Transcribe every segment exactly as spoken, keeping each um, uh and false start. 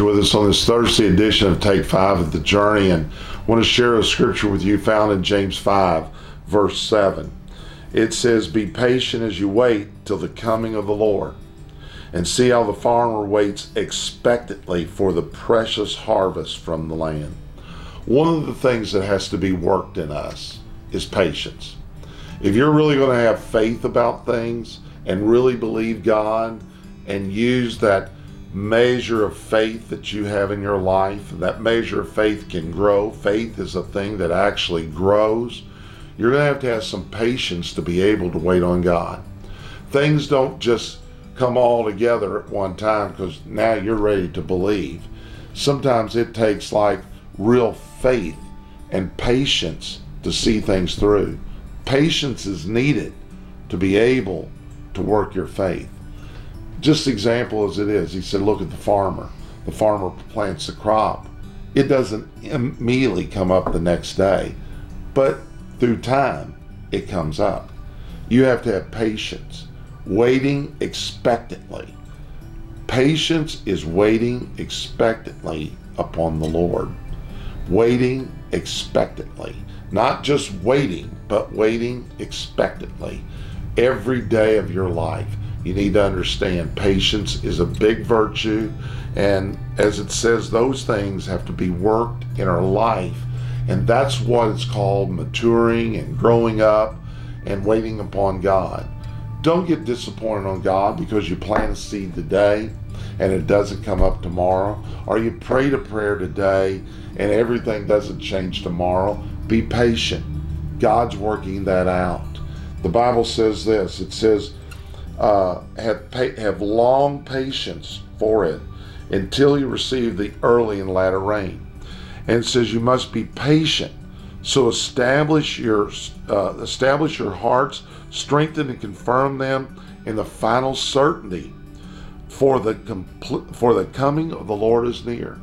Judge with us on this Thursday edition of Take Five of The Journey, and I want to share a scripture with you found in James five, verse seven. It says, "Be patient as you wait till the coming of the Lord, and see how the farmer waits expectantly for the precious harvest from the land." One of the things that has to be worked in us is patience. If you're really going to have faith about things and really believe God and use that measure of faith that you have in your life, that measure of faith can grow. Faith is a thing that actually grows. You're going to have to have some patience to be able to wait on God. Things don't just come all together at one time because now you're ready to believe. Sometimes it takes like real faith and patience to see things through. Patience is needed to be able to work your faith. Just example as it is, he said, look at the farmer. The farmer plants the crop. It doesn't immediately come up the next day, but through time, it comes up. You have to have patience, waiting expectantly. Patience is waiting expectantly upon the Lord. Waiting expectantly. Not just waiting, but waiting expectantly. Every day of your life, you need to understand patience is a big virtue, and as it says, those things have to be worked in our life, and that's what it's called maturing and growing up and waiting upon God. Don't get disappointed on God because you plant a seed today and it doesn't come up tomorrow, or you prayed a prayer today and everything doesn't change tomorrow. Be patient. God's working that out. The Bible says this, it says, Uh, have, pa- have long patience for it until you receive the early and latter rain. And it says you must be patient. So establish your uh, establish your hearts, strengthen and confirm them in the final certainty, for the compl- for the coming of the Lord is near.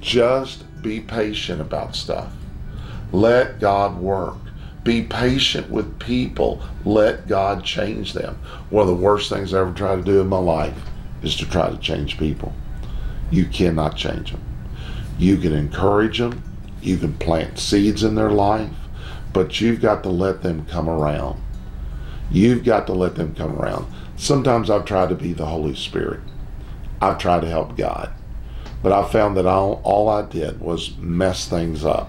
Just be patient about stuff. Let God work. Be patient with people. Let God change them. One of the worst things I ever tried to do in my life is to try to change people. You cannot change them. You can encourage them. You can plant seeds in their life, but you've got to let them come around. You've got to let them come around. Sometimes I've tried to be the Holy Spirit. I've tried to help God, but I found that all, all I did was mess things up.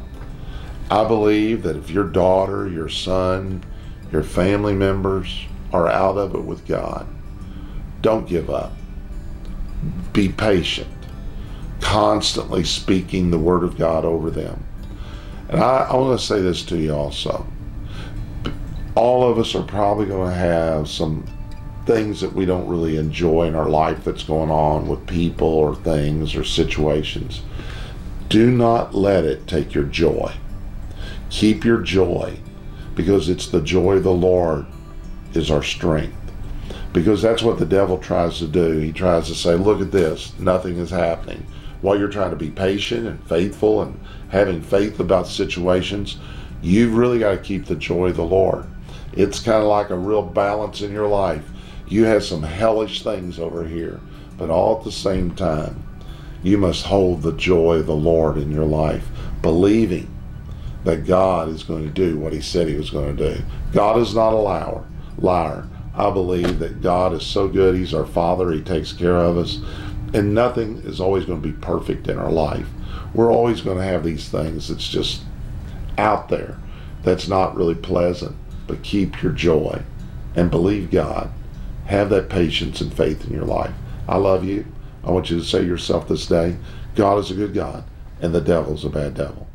I believe that if your daughter, your son, your family members are out of it with God, don't give up. Be patient, constantly speaking the Word of God over them. And I, I want to say this to you also. All of us are probably going to have some things that we don't really enjoy in our life that's going on with people or things or situations. Do not let it take your joy. Keep your joy, because it's the joy of the Lord is our strength. Because that's what the devil tries to do. He tries to say, look at this, nothing is happening. While you're trying to be patient and faithful and having faith about situations, you've really got to keep the joy of the Lord. It's kind of like a real balance in your life. You have some hellish things over here, but all at the same time, you must hold the joy of the Lord in your life, believing that God is going to do what he said he was going to do. God is not a liar. Liar. I believe that God is so good. He's our Father. He takes care of us. And nothing is always going to be perfect in our life. We're always going to have these things that's just out there that's not really pleasant. But keep your joy and believe God. Have that patience and faith in your life. I love you. I want you to say to yourself this day, God is a good God and the devil's a bad devil.